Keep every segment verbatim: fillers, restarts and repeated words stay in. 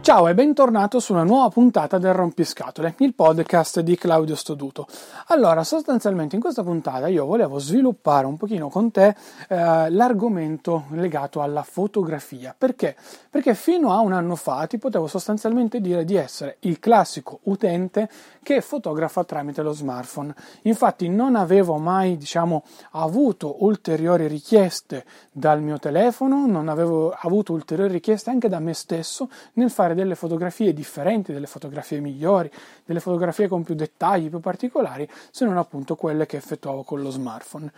Ciao e bentornato su una nuova puntata del Rompiscatole, il podcast di Claudio Stoduto. Allora, sostanzialmente in questa puntata io volevo sviluppare un pochino con te eh, l'argomento legato alla fotografia. Perché? Perché fino a un anno fa ti potevo sostanzialmente dire di essere il classico utente che fotografa tramite lo smartphone. Infatti non avevo mai, diciamo, avuto ulteriori richieste dal mio telefono, non avevo avuto ulteriori richieste anche da me stesso nel fare delle fotografie differenti, delle fotografie migliori, delle fotografie con più dettagli, più particolari, se non appunto quelle che effettuavo con lo smartphone.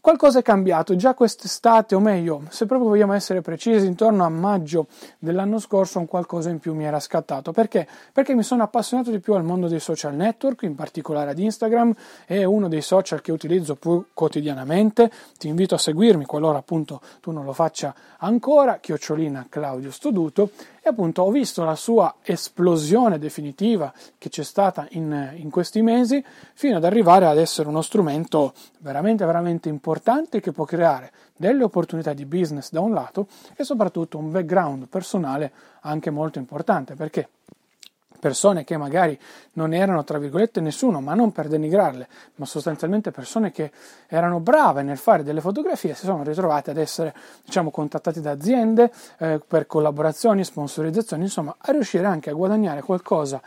Qualcosa è cambiato già quest'estate, o meglio, se proprio vogliamo essere precisi, intorno a maggio dell'anno scorso un qualcosa in più mi era scattato. Perché? Perché mi sono appassionato di più al mondo dei social network, in particolare ad Instagram, è uno dei social che utilizzo più quotidianamente. Ti invito a seguirmi qualora appunto tu non lo faccia ancora, chiocciolina Claudio Stoduto. E appunto ho visto la sua esplosione definitiva che c'è stata in, in questi mesi, fino ad arrivare ad essere uno strumento veramente veramente importante che può creare delle opportunità di business da un lato e soprattutto un background personale anche molto importante, perché persone che magari non erano, tra virgolette, nessuno, ma non per denigrarle, ma sostanzialmente persone che erano brave nel fare delle fotografie, si sono ritrovate ad essere, diciamo, contattati da aziende eh, per collaborazioni, sponsorizzazioni, insomma, a riuscire anche a guadagnare qualcosa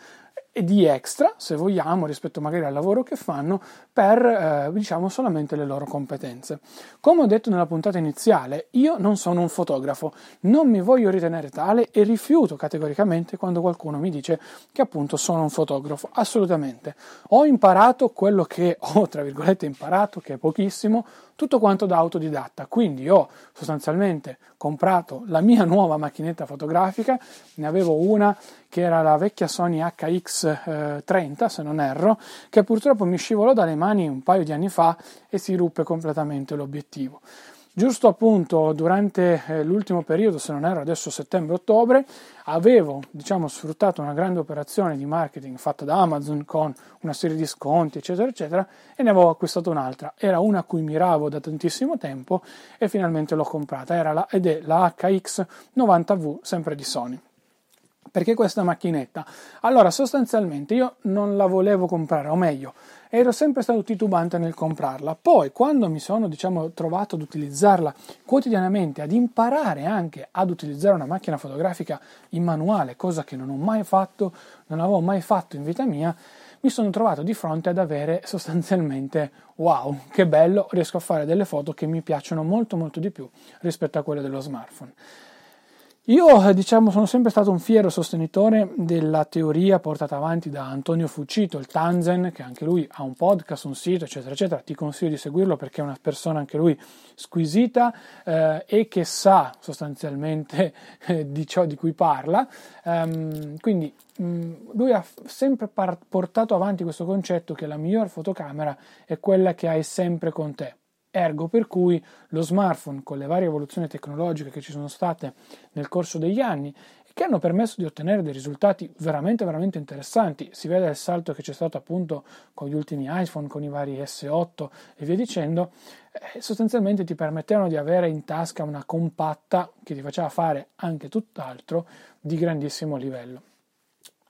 e di extra, se vogliamo, rispetto magari al lavoro che fanno, per eh, diciamo solamente le loro competenze. Come ho detto nella puntata iniziale, io non sono un fotografo, non mi voglio ritenere tale e rifiuto categoricamente quando qualcuno mi dice che appunto sono un fotografo, assolutamente. Ho imparato quello che ho, tra virgolette, imparato, che è pochissimo, tutto quanto da autodidatta, quindi ho sostanzialmente comprato la mia nuova macchinetta fotografica, ne avevo una che era la vecchia Sony H X trenta, se non erro, che purtroppo mi scivolò dalle mani un paio di anni fa e si ruppe completamente l'obiettivo. Giusto appunto durante l'ultimo periodo, se non erro adesso settembre-ottobre, avevo, diciamo, sfruttato una grande operazione di marketing fatta da Amazon con una serie di sconti eccetera eccetera e ne avevo acquistato un'altra, era una a cui miravo da tantissimo tempo e finalmente l'ho comprata, era la, ed è la H X novanta V sempre di Sony. Perché questa macchinetta? Allora, sostanzialmente io non la volevo comprare, o meglio, ero sempre stato titubante nel comprarla. Poi, quando mi sono, diciamo, trovato ad utilizzarla quotidianamente, ad imparare anche ad utilizzare una macchina fotografica in manuale, cosa che non ho mai fatto, non avevo mai fatto in vita mia, mi sono trovato di fronte ad avere sostanzialmente, wow, che bello, riesco a fare delle foto che mi piacciono molto molto di più rispetto a quelle dello smartphone. Io, diciamo, sono sempre stato un fiero sostenitore della teoria portata avanti da Antonio Fucito, il Tanzen, che anche lui ha un podcast, un sito, eccetera, eccetera. Ti consiglio di seguirlo perché è una persona anche lui squisita eh, e che sa sostanzialmente eh, di ciò di cui parla. Um, quindi mh, lui ha sempre par- portato avanti questo concetto che la miglior fotocamera è quella che hai sempre con te. Ergo per cui lo smartphone, con le varie evoluzioni tecnologiche che ci sono state nel corso degli anni e che hanno permesso di ottenere dei risultati veramente veramente interessanti, si vede il salto che c'è stato appunto con gli ultimi iPhone, con i vari S otto e via dicendo, sostanzialmente ti permettevano di avere in tasca una compatta che ti faceva fare anche tutt'altro, di grandissimo livello.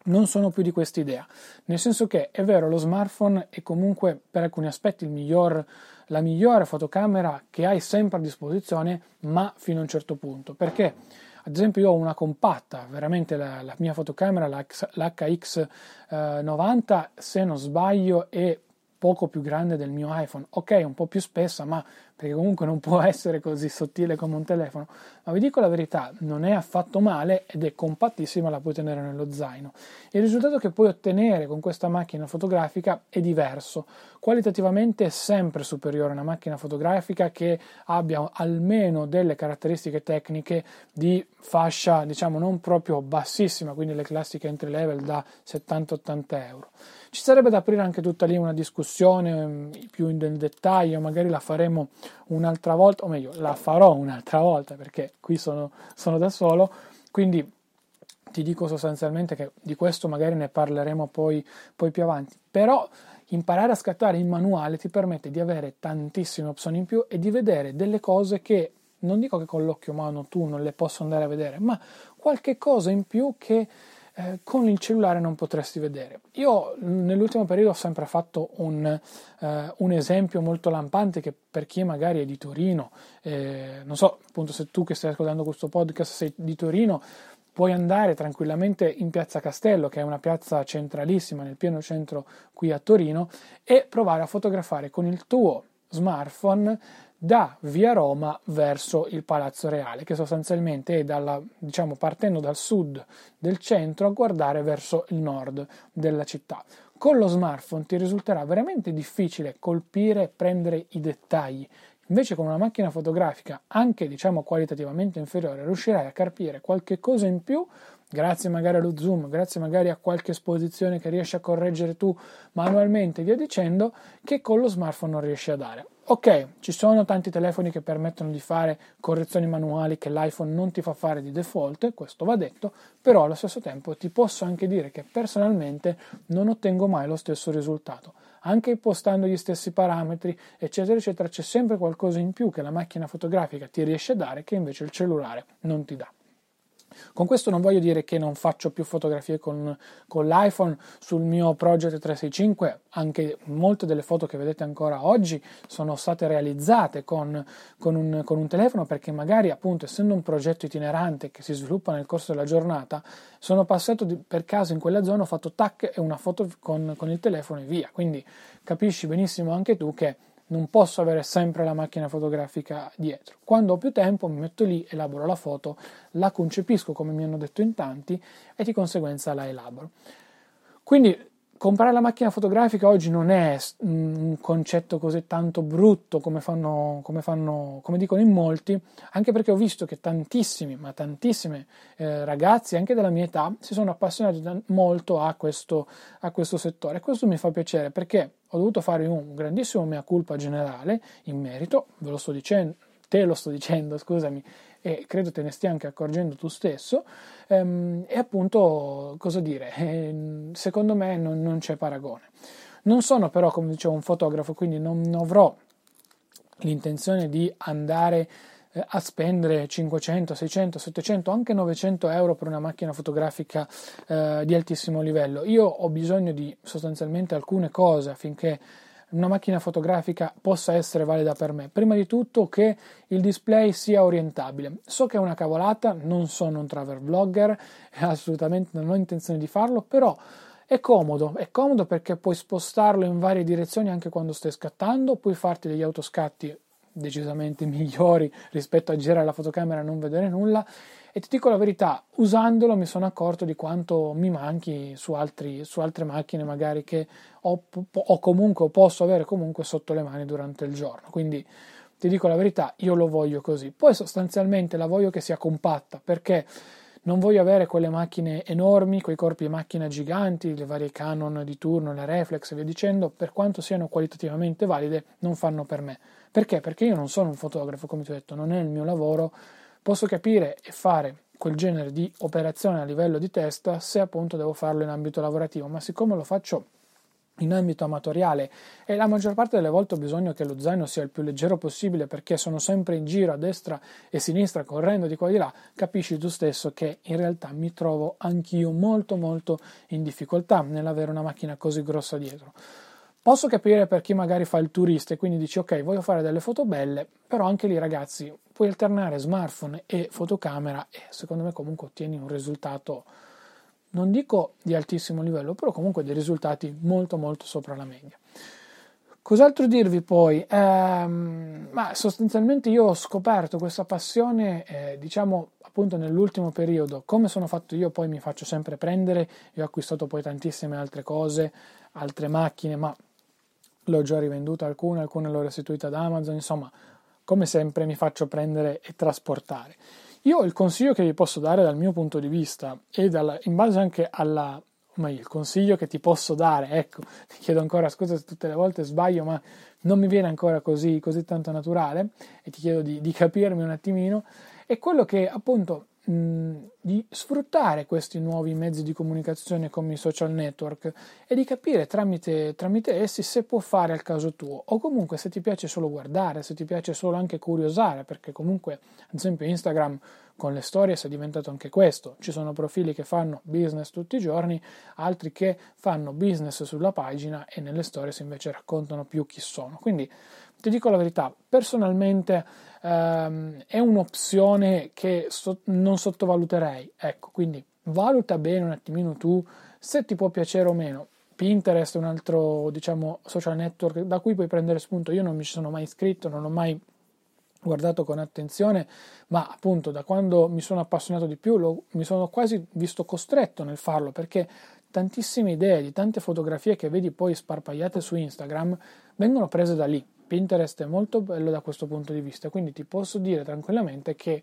non sono più di quest'idea, nel senso che è vero, lo smartphone è comunque per alcuni aspetti il miglior, la migliore fotocamera che hai sempre a disposizione, ma fino a un certo punto, perché ad esempio io ho una compatta, veramente la, la mia fotocamera, la H X novanta, se non sbaglio è poco più grande del mio iPhone, ok, un po' più spessa, ma perché comunque non può essere così sottile come un telefono, ma vi dico la verità, non è affatto male ed è compattissima, la puoi tenere nello zaino. Il risultato che puoi ottenere con questa macchina fotografica è diverso, qualitativamente è sempre superiore a una macchina fotografica che abbia almeno delle caratteristiche tecniche di fascia, diciamo, non proprio bassissima, quindi le classiche entry level da settanta ottanta euro. Ci sarebbe da aprire anche tutta lì una discussione più nel dettaglio, magari la faremo un'altra volta, o meglio, la farò un'altra volta, perché qui sono, sono da solo, quindi ti dico sostanzialmente che di questo magari ne parleremo poi, poi più avanti, però imparare a scattare in manuale ti permette di avere tantissime opzioni in più e di vedere delle cose che, non dico che con l'occhio umano tu non le possa andare a vedere, ma qualche cosa in più che Eh, con il cellulare non potresti vedere. Io nell'ultimo periodo ho sempre fatto un, eh, un esempio molto lampante che per chi magari è di Torino, eh, non so appunto se tu che stai ascoltando questo podcast sei di Torino, puoi andare tranquillamente in Piazza Castello, che è una piazza centralissima nel pieno centro qui a Torino, e provare a fotografare con il tuo smartphone da via Roma verso il Palazzo Reale, che sostanzialmente è dalla, diciamo, partendo dal sud del centro a guardare verso il nord della città. Con lo smartphone ti risulterà veramente difficile colpire e prendere i dettagli. Invece con una macchina fotografica, anche diciamo qualitativamente inferiore, riuscirai a capire qualche cosa in più, grazie magari allo zoom, grazie magari a qualche esposizione che riesci a correggere tu manualmente, via dicendo, che con lo smartphone non riesci a dare. Ok, ci sono tanti telefoni che permettono di fare correzioni manuali che l'iPhone non ti fa fare di default, questo va detto, però allo stesso tempo ti posso anche dire che personalmente non ottengo mai lo stesso risultato. Anche impostando gli stessi parametri, eccetera, eccetera, c'è sempre qualcosa in più che la macchina fotografica ti riesce a dare che invece il cellulare non ti dà. Con questo non voglio dire che non faccio più fotografie con, con l'iPhone. Sul mio Project trecentosessantacinque anche molte delle foto che vedete ancora oggi sono state realizzate con, con, un, con un telefono, perché magari appunto essendo un progetto itinerante che si sviluppa nel corso della giornata, sono passato di, per caso in quella zona, ho fatto tac e una foto con, con il telefono e via, quindi capisci benissimo anche tu che non posso avere sempre la macchina fotografica dietro. Quando ho più tempo mi metto lì, elaboro la foto, la concepisco come mi hanno detto in tanti e di conseguenza la elaboro. Quindi comprare la macchina fotografica oggi non è un concetto così tanto brutto come fanno, come fanno, come dicono in molti, anche perché ho visto che tantissimi, ma tantissime eh, ragazzi anche della mia età si sono appassionati molto a questo, a questo settore, e questo mi fa piacere, perché ho dovuto fare un grandissimo mea culpa generale in merito, ve lo sto dicendo, te lo sto dicendo, scusami, e credo te ne stia anche accorgendo tu stesso, ehm, e appunto, cosa dire, eh, secondo me non, non c'è paragone. Non sono però, come dicevo, un fotografo, quindi non avrò l'intenzione di andare a spendere cinquecento, seicento, settecento, anche novecento euro per una macchina fotografica eh, di altissimo livello. Io ho bisogno di sostanzialmente alcune cose affinché una macchina fotografica possa essere valida per me. Prima di tutto che il display sia orientabile. So che è una cavolata, non sono un travel blogger, assolutamente non ho intenzione di farlo, però è comodo, è comodo perché puoi spostarlo in varie direzioni anche quando stai scattando, puoi farti degli autoscatti decisamente migliori rispetto a girare la fotocamera e non vedere nulla, e ti dico la verità, usandolo mi sono accorto di quanto mi manchi su, altri, su altre macchine magari che ho, ho comunque, posso avere comunque sotto le mani durante il giorno. Quindi ti dico la verità, io lo voglio così, poi sostanzialmente la voglio che sia compatta, perché non voglio avere quelle macchine enormi, quei corpi di macchina giganti, le varie Canon di turno, le reflex e via dicendo, per quanto siano qualitativamente valide, non fanno per me. Perché? Perché io non sono un fotografo, come ti ho detto, non è il mio lavoro, posso capire e fare quel genere di operazione a livello di testa se appunto devo farlo in ambito lavorativo, ma siccome lo faccio in ambito amatoriale, e la maggior parte delle volte ho bisogno che lo zaino sia il più leggero possibile, perché sono sempre in giro a destra e sinistra correndo di qua e di là, capisci tu stesso che in realtà mi trovo anch'io molto molto in difficoltà nell'avere una macchina così grossa dietro. Posso capire per chi magari fa il turista e quindi dici ok, voglio fare delle foto belle, però anche lì ragazzi puoi alternare smartphone e fotocamera e secondo me comunque ottieni un risultato, non dico di altissimo livello, però comunque dei risultati molto molto sopra la media. Cos'altro dirvi poi? Ehm, ma sostanzialmente io ho scoperto questa passione, eh, diciamo appunto nell'ultimo periodo. Come sono fatto io poi mi faccio sempre prendere, io ho acquistato poi tantissime altre cose, altre macchine, ma l'ho già rivenduta alcune, alcune l'ho restituita ad Amazon, insomma come sempre mi faccio prendere e trasportare. Io il consiglio che vi posso dare dal mio punto di vista e dalla, in base anche alla, ma il consiglio che ti posso dare, ecco, ti chiedo ancora scusa se tutte le volte sbaglio, ma non mi viene ancora così, così tanto naturale e ti chiedo di, di capirmi un attimino, è quello che appunto mh, di sfruttare questi nuovi mezzi di comunicazione come i social network e di capire tramite, tramite essi se può fare al caso tuo, o comunque se ti piace solo guardare, se ti piace solo anche curiosare, perché comunque ad esempio Instagram con le storie si è diventato anche questo, ci sono profili che fanno business tutti i giorni, altri che fanno business sulla pagina e nelle stories invece raccontano più chi sono, quindi ti dico la verità, personalmente ehm, è un'opzione che so- non sottovaluterei, ecco, quindi valuta bene un attimino tu se ti può piacere o meno. Pinterest è un altro, diciamo, social network da cui puoi prendere spunto, io non mi ci sono mai iscritto, non ho mai guardato con attenzione, ma appunto da quando mi sono appassionato di più lo, mi sono quasi visto costretto nel farlo, perché tantissime idee di tante fotografie che vedi poi sparpagliate su Instagram vengono prese da lì. Pinterest è molto bello da questo punto di vista, quindi ti posso dire tranquillamente che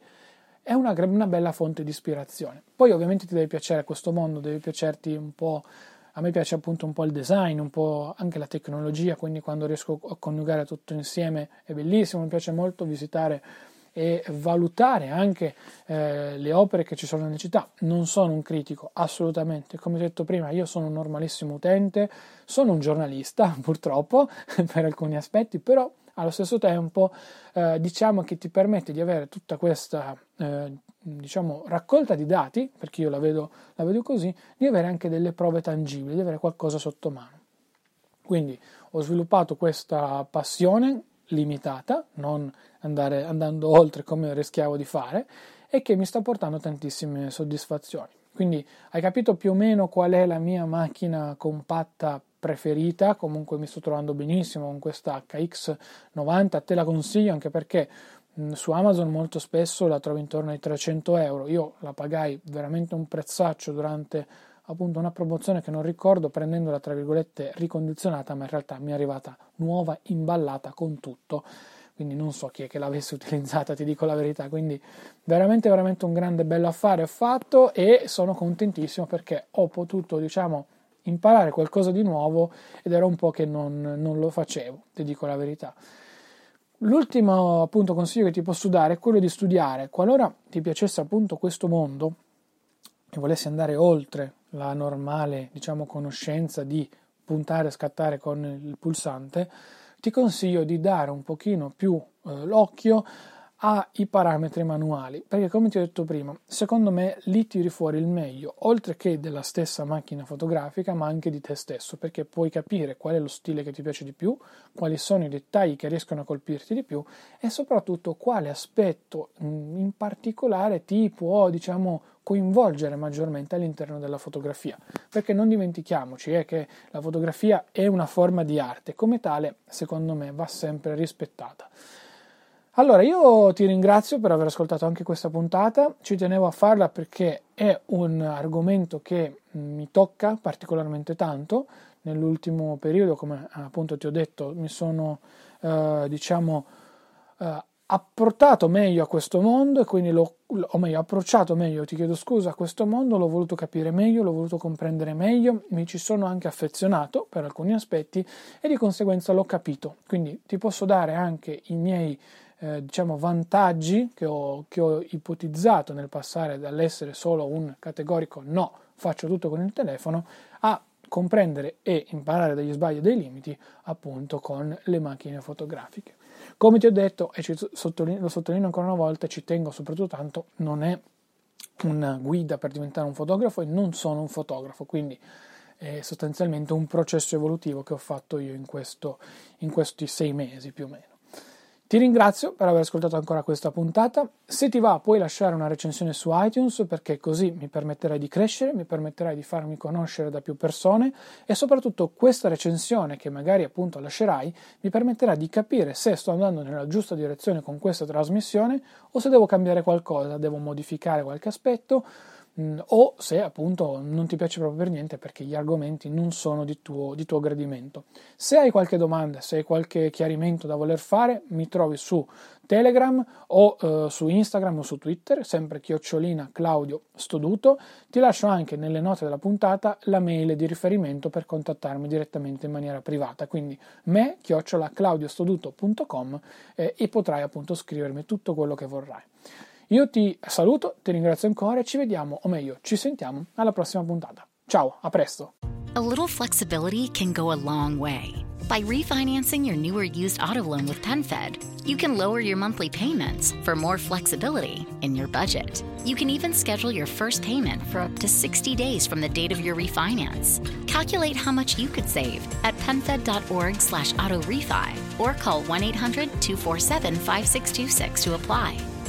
è una, una bella fonte di ispirazione. Poi ovviamente ti deve piacere questo mondo, deve piacerti un po'. A me piace appunto un po' il design, un po' anche la tecnologia, quindi quando riesco a coniugare tutto insieme è bellissimo, mi piace molto visitare e valutare anche eh, le opere che ci sono nelle città. Non sono un critico, assolutamente, come detto prima io sono un normalissimo utente, sono un giornalista purtroppo per alcuni aspetti, però allo stesso tempo eh, diciamo che ti permette di avere tutta questa eh, diciamo raccolta di dati, perché io la vedo, la vedo così, di avere anche delle prove tangibili, di avere qualcosa sotto mano. Quindi ho sviluppato questa passione limitata, non andare andando oltre come rischiavo di fare, e che mi sta portando tantissime soddisfazioni. Quindi hai capito più o meno qual è la mia macchina compatta preferita, comunque mi sto trovando benissimo con questa H X novanta, te la consiglio anche perché mh, su Amazon molto spesso la trovi intorno ai trecento euro, io la pagai veramente un prezzaccio durante appunto una promozione che non ricordo, prendendola tra virgolette ricondizionata, ma in realtà mi è arrivata nuova, imballata con tutto, quindi non so chi è che l'avesse utilizzata, ti dico la verità, quindi veramente veramente un grande bello affare ho fatto e sono contentissimo perché ho potuto, diciamo, imparare qualcosa di nuovo ed era un po' che non, non lo facevo, ti dico la verità. L'ultimo appunto consiglio che ti posso dare è quello di studiare, qualora ti piacesse appunto questo mondo e volessi andare oltre la normale, diciamo, conoscenza di puntare e scattare con il pulsante, ti consiglio di dare un pochino più eh, l'occhio ai parametri manuali, perché come ti ho detto prima, secondo me lì tiri fuori il meglio, oltre che della stessa macchina fotografica, ma anche di te stesso, perché puoi capire qual è lo stile che ti piace di più, quali sono i dettagli che riescono a colpirti di più e soprattutto quale aspetto in particolare ti può, diciamo, coinvolgere maggiormente all'interno della fotografia, perché non dimentichiamoci eh, che la fotografia è una forma di arte, come tale secondo me va sempre rispettata. Allora, io ti ringrazio per aver ascoltato anche questa puntata, ci tenevo a farla perché è un argomento che mi tocca particolarmente tanto. Nell'ultimo periodo, come appunto ti ho detto, mi sono eh, diciamo eh, apportato meglio a questo mondo e quindi l'ho, o meglio, approcciato meglio, ti chiedo scusa, a questo mondo, l'ho voluto capire meglio, l'ho voluto comprendere meglio, mi ci sono anche affezionato per alcuni aspetti e di conseguenza l'ho capito, quindi ti posso dare anche i miei Eh, diciamo vantaggi che ho, che ho ipotizzato nel passare dall'essere solo un categorico no, faccio tutto con il telefono, a comprendere e imparare dagli sbagli e dai limiti, appunto, con le macchine fotografiche. Come ti ho detto, e ci sottolineo, lo sottolineo ancora una volta, ci tengo soprattutto tanto, non è una guida per diventare un fotografo e non sono un fotografo, quindi è sostanzialmente un processo evolutivo che ho fatto io in, questo, in questi sei mesi più o meno. Ti ringrazio per aver ascoltato ancora questa puntata. Se ti va, puoi lasciare una recensione su iTunes, perché così mi permetterai di crescere, mi permetterai di farmi conoscere da più persone e soprattutto questa recensione che magari appunto lascerai mi permetterà di capire se sto andando nella giusta direzione con questa trasmissione o se devo cambiare qualcosa, devo modificare qualche aspetto mh, o se appunto non ti piace proprio per niente perché gli argomenti non sono di tuo, di tuo gradimento. Se hai qualche domanda, se hai qualche chiarimento da voler fare, mi trovi trovi su Telegram o eh, su Instagram o su Twitter, sempre chiocciolina Claudio Stoduto. Ti lascio anche nelle note della puntata la mail di riferimento per contattarmi direttamente in maniera privata, quindi me chiocciola claudiostoduto punto com eh, e potrai appunto scrivermi tutto quello che vorrai. Io ti saluto, ti ringrazio ancora e ci vediamo, o meglio, ci sentiamo alla prossima puntata. Ciao, a presto! A little flexibility can go a long way. By refinancing your newer used auto loan with PenFed, you can lower your monthly payments for more flexibility in your budget. You can even schedule your first payment for up to sixty days from the date of your refinance. Calculate how much you could save at penfed.org slash auto refi or call one eight hundred two four seven five six two six to apply.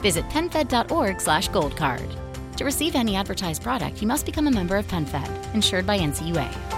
Visit penfed.org slash gold card. To receive any advertised product, you must become a member of PenFed, insured by N C U A.